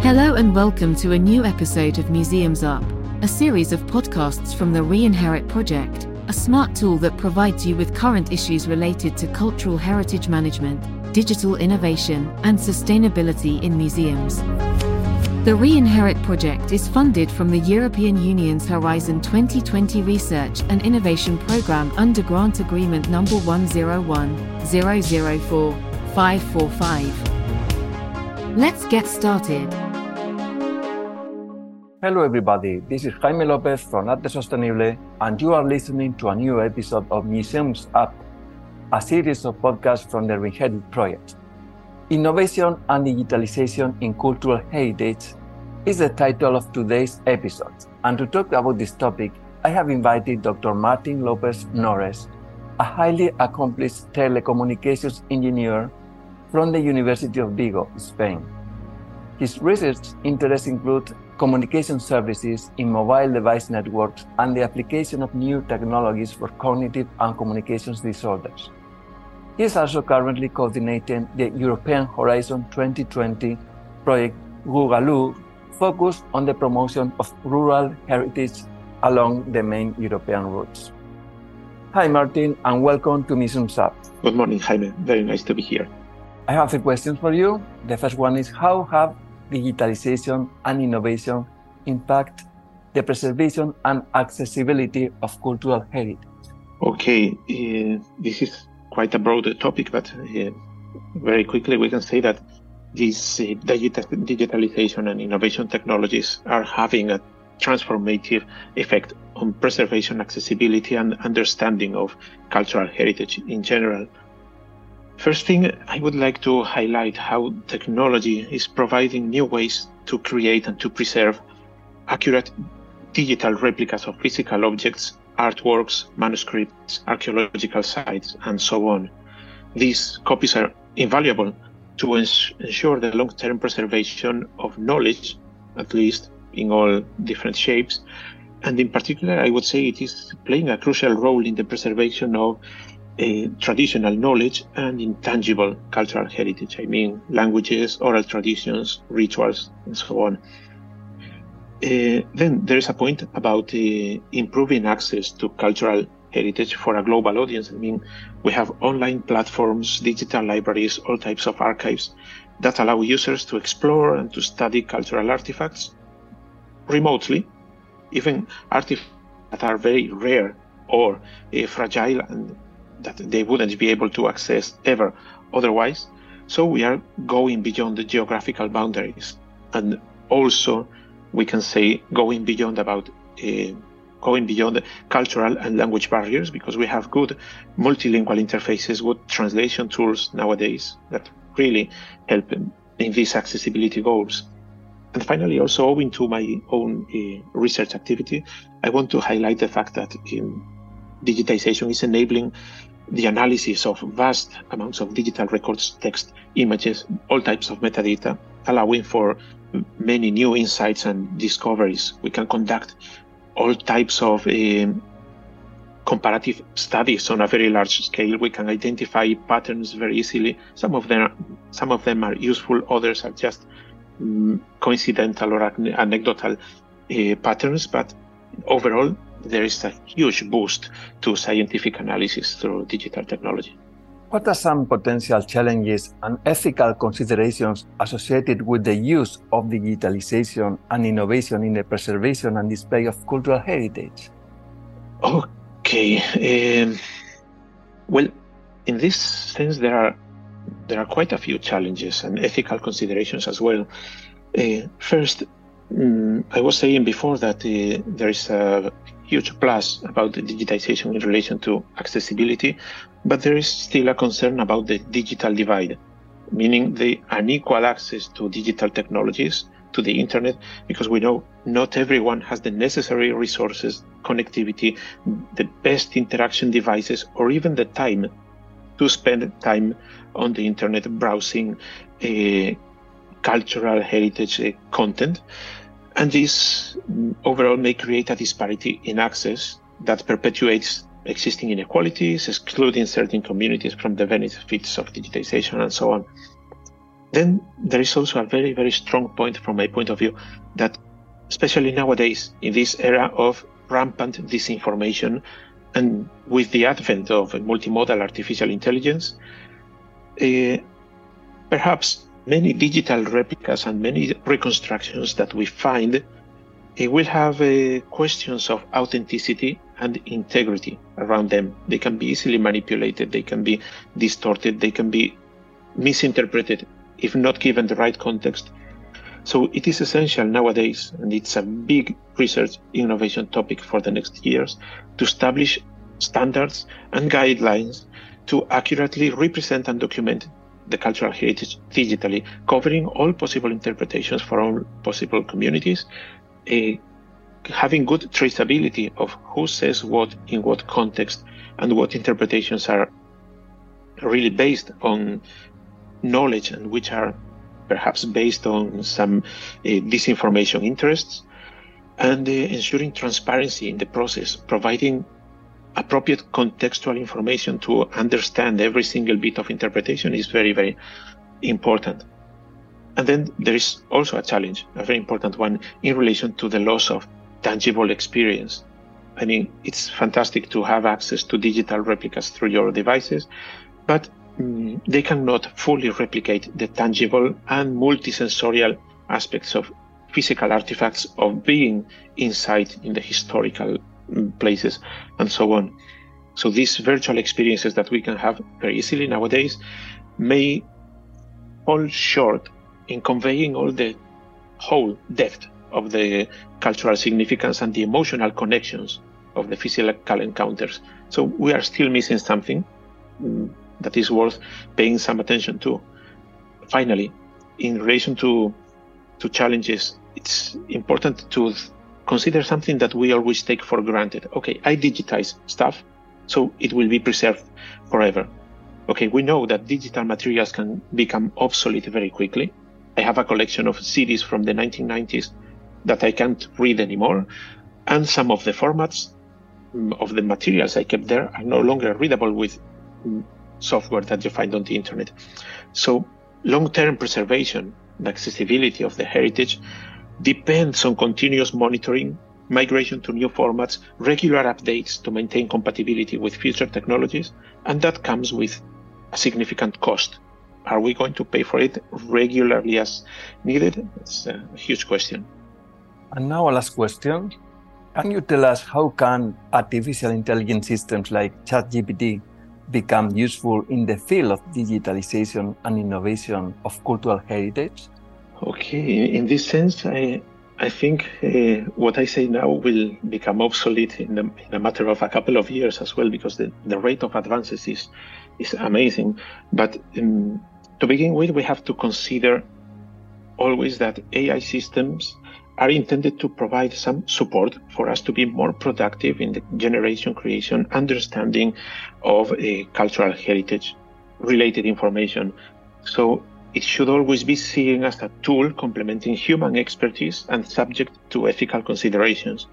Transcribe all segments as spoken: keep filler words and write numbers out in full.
Hello and welcome to a new episode of Museums Up, a series of podcasts from the REINHERIT project, a smart tool that provides you with current issues related to cultural heritage management, digital innovation, and sustainability in museums. The REINHERIT project is funded from the European Union's Horizon twenty twenty Research and Innovation Programme under Grant Agreement number one zero one zero zero four five four five. Let's get started. Hello everybody, this is Jaime Lopez from Arte Sostenible, and you are listening to a new episode of Museums Up, a series of podcasts from the REINHERIT project. Innovation and digitalization in cultural heritage is the title of today's episode. And to talk about this topic, I have invited Doctor Martín López Nores, a highly accomplished telecommunications engineer from the University of Vigo, Spain. His research interests include communication services in mobile device networks and the application of new technologies for cognitive and communications disorders. He is also currently coordinating the European Horizon twenty twenty project Gugalu, focused on the promotion of rural heritage along the main European routes. Hi Martin, and welcome to Museums Up. Good morning Jaime, very nice to be here. I have three questions for you. The first one is, how have digitalization and innovation impact the preservation and accessibility of cultural heritage? Okay, uh, this is quite a broad topic, but uh, very quickly we can say that these uh, digital, digitalization and innovation technologies are having a transformative effect on preservation, accessibility, and understanding of cultural heritage in general. First thing, I would like to highlight how technology is providing new ways to create and to preserve accurate digital replicas of physical objects, artworks, manuscripts, archaeological sites, and so on. These copies are invaluable to ensure the long-term preservation of knowledge, at least in all different shapes. And in particular, I would say it is playing a crucial role in the preservation of Uh, traditional knowledge and intangible cultural heritage. I mean, languages, oral traditions, rituals, and so on. Uh, then there is a point about uh, improving access to cultural heritage for a global audience. I mean, we have online platforms, digital libraries, all types of archives that allow users to explore and to study cultural artifacts remotely, even artifacts that are very rare or uh, fragile and that they wouldn't be able to access ever otherwise. So we are going beyond the geographical boundaries, and also we can say going beyond about uh, going beyond cultural and language barriers, because we have good multilingual interfaces, good translation tools nowadays that really help in these accessibility goals. And finally, also owing to my own uh, research activity, I want to highlight the fact that in digitization is enabling the analysis of vast amounts of digital records, text, images, all types of metadata, allowing for many new insights and discoveries. We can conduct all types of uh, comparative studies on a very large scale. We can identify patterns very easily. Some of them, some of them are useful, others are just um, coincidental or anecdotal uh, patterns, but overall, there is a huge boost to scientific analysis through digital technology. What are some potential challenges and ethical considerations associated with the use of digitalization and innovation in the preservation and display of cultural heritage? Okay. Um, well, in this sense, there are there are quite a few challenges and ethical considerations as well. Uh, first, um, I was saying before that uh, there is a huge plus about the digitization in relation to accessibility, but there is still a concern about the digital divide, meaning the unequal access to digital technologies, to the internet, because we know not everyone has the necessary resources, connectivity, the best interaction devices, or even the time to spend time on the internet browsing uh, cultural heritage uh, content. And this overall may create a disparity in access that perpetuates existing inequalities, excluding certain communities from the benefits of digitization, and so on. Then there is also a very, very strong point from my point of view that, especially nowadays, in this era of rampant disinformation and with the advent of multimodal artificial intelligence, eh, perhaps many digital replicas and many reconstructions that we find eh, will have eh, questions of authenticity and integrity around them. They can be easily manipulated, they can be distorted, they can be misinterpreted if not given the right context. So it is essential nowadays, and it's a big research innovation topic for the next years, to establish standards and guidelines to accurately represent and document the cultural heritage digitally, covering all possible interpretations for all possible communities, eh, having good traceability of who says what in what context and what interpretations are really based on knowledge and which are perhaps based on some uh, disinformation interests, and uh, ensuring transparency in the process, providing appropriate contextual information to understand every single bit of interpretation is very, very important. And then there is also a challenge, a very important one, in relation to the loss of tangible experience. I mean, it's fantastic to have access to digital replicas through your devices, but they cannot fully replicate the tangible and multisensorial aspects of physical artifacts, of being inside in the historical places, and so on. So these virtual experiences that we can have very easily nowadays may fall short in conveying all the whole depth of the cultural significance and the emotional connections of the physical encounters. So we are still missing something that is worth paying some attention to. Finally, in relation to, to challenges, it's important to consider something that we always take for granted. Okay, I digitize stuff, so it will be preserved forever. Okay, we know that digital materials can become obsolete very quickly. I have a collection of C Ds from the nineteen nineties that I can't read anymore, and some of the formats of the materials I kept there are no longer readable with software that you find on the internet. So long-term preservation, the accessibility of the heritage, depends on continuous monitoring, migration to new formats, regular updates to maintain compatibility with future technologies, and that comes with a significant cost. Are we going to pay for it regularly as needed? It's a huge question. And now a last question. Can you tell us how can artificial intelligence systems like ChatGPT become useful in the field of digitalization and innovation of cultural heritage? Okay, in this sense, I, I think uh, what I say now will become obsolete in, the, in a matter of a couple of years as well, because the, the rate of advances is, is amazing. But um, to begin with, we have to consider always that A I systems are intended to provide some support for us to be more productive in the generation, creation, understanding of a cultural heritage related information. So it should always be seen as a tool complementing human expertise and subject to ethical considerations.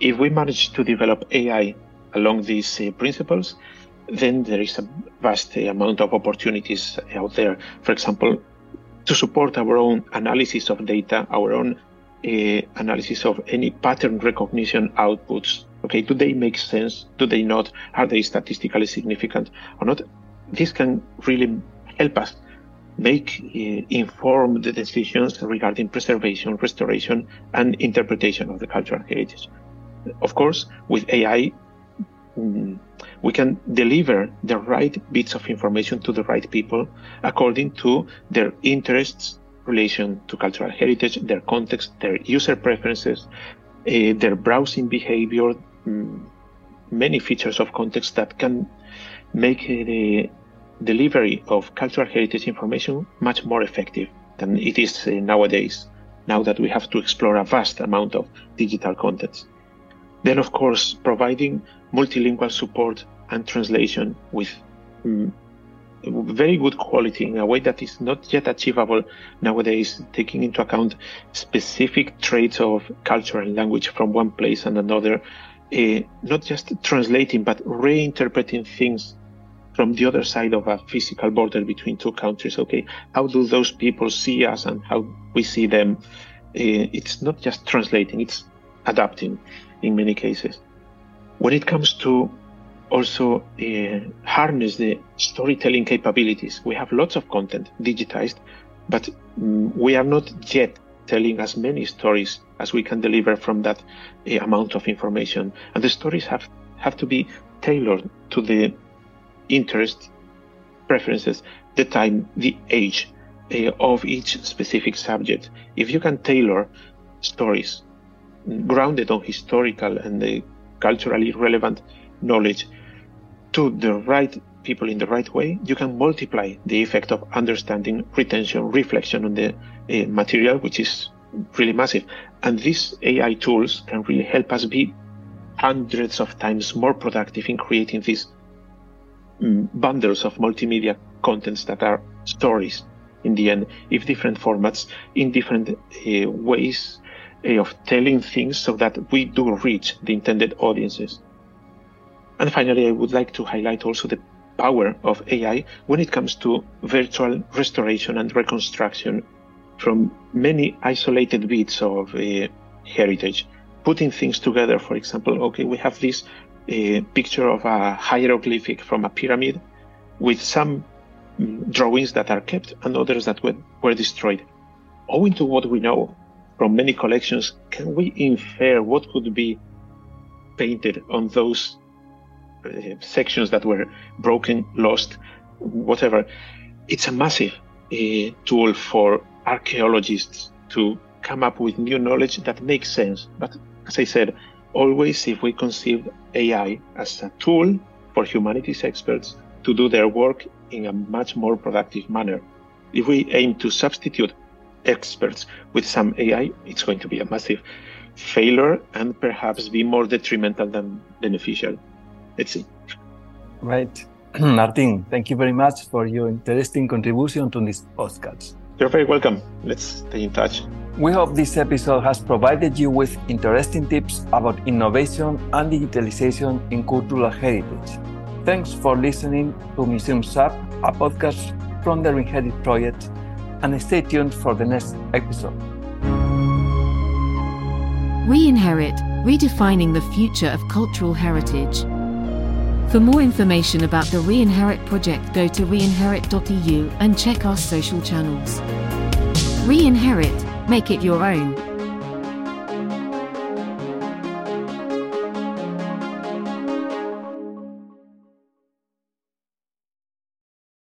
If we manage to develop A I along these uh, principles, then there is a vast uh, amount of opportunities out there. For example, to support our own analysis of data, our own Uh, analysis of any pattern recognition outputs. Okay, do they make sense? Do they not? Are they statistically significant or not? This can really help us make uh, informed decisions regarding preservation, restoration, and interpretation of the cultural heritage. Of course, with A I, um, we can deliver the right bits of information to the right people according to their interests, relation to cultural heritage, their context, their user preferences, uh, their browsing behavior, um, many features of context that can make uh, the delivery of cultural heritage information much more effective than it is uh, nowadays, now that we have to explore a vast amount of digital contents. Then, of course, providing multilingual support and translation with um, very good quality in a way that is not yet achievable nowadays, taking into account specific traits of culture and language from one place and another, uh, not just translating, but reinterpreting things from the other side of a physical border between two countries. Okay, how do those people see us and how we see them? Uh, it's not just translating, it's adapting in many cases. When it comes to also uh, harness the storytelling capabilities, we have lots of content digitized, but um, we are not yet telling as many stories as we can deliver from that uh, amount of information. And the stories have, have to be tailored to the interests, preferences, the time, the age uh, of each specific subject. If you can tailor stories grounded on historical and the culturally relevant knowledge to the right people in the right way, you can multiply the effect of understanding, retention, reflection on the uh, material, which is really massive. And these A I tools can really help us be hundreds of times more productive in creating these bundles of multimedia contents that are stories in the end, if different formats, in different uh, ways uh, of telling things so that we do reach the intended audiences. And finally, I would like to highlight also the power of A I when it comes to virtual restoration and reconstruction from many isolated bits of uh, heritage. Putting things together, for example, okay, we have this a picture of a hieroglyphic from a pyramid with some drawings that are kept and others that were, were destroyed. Owing to what we know from many collections, can we infer what could be painted on those uh, sections that were broken, lost, whatever? It's a massive uh, tool for archaeologists to come up with new knowledge that makes sense. But as I said, always, if we conceive A I as a tool for humanities experts to do their work in a much more productive manner. If we aim to substitute experts with some A I, it's going to be a massive failure and perhaps be more detrimental than beneficial. Let's see. Right. Martín, thank you very much for your interesting contribution to this podcast. You're very welcome. Let's stay in touch. We hope this episode has provided you with interesting tips about innovation and digitalization in cultural heritage. Thanks for listening to Museums Up, a podcast from the REINHERIT project, and stay tuned for the next episode. REINHERIT, redefining the future of cultural heritage. For more information about the REINHERIT project, go to reinherit dot e u and check our social channels. REINHERIT. Make it your own.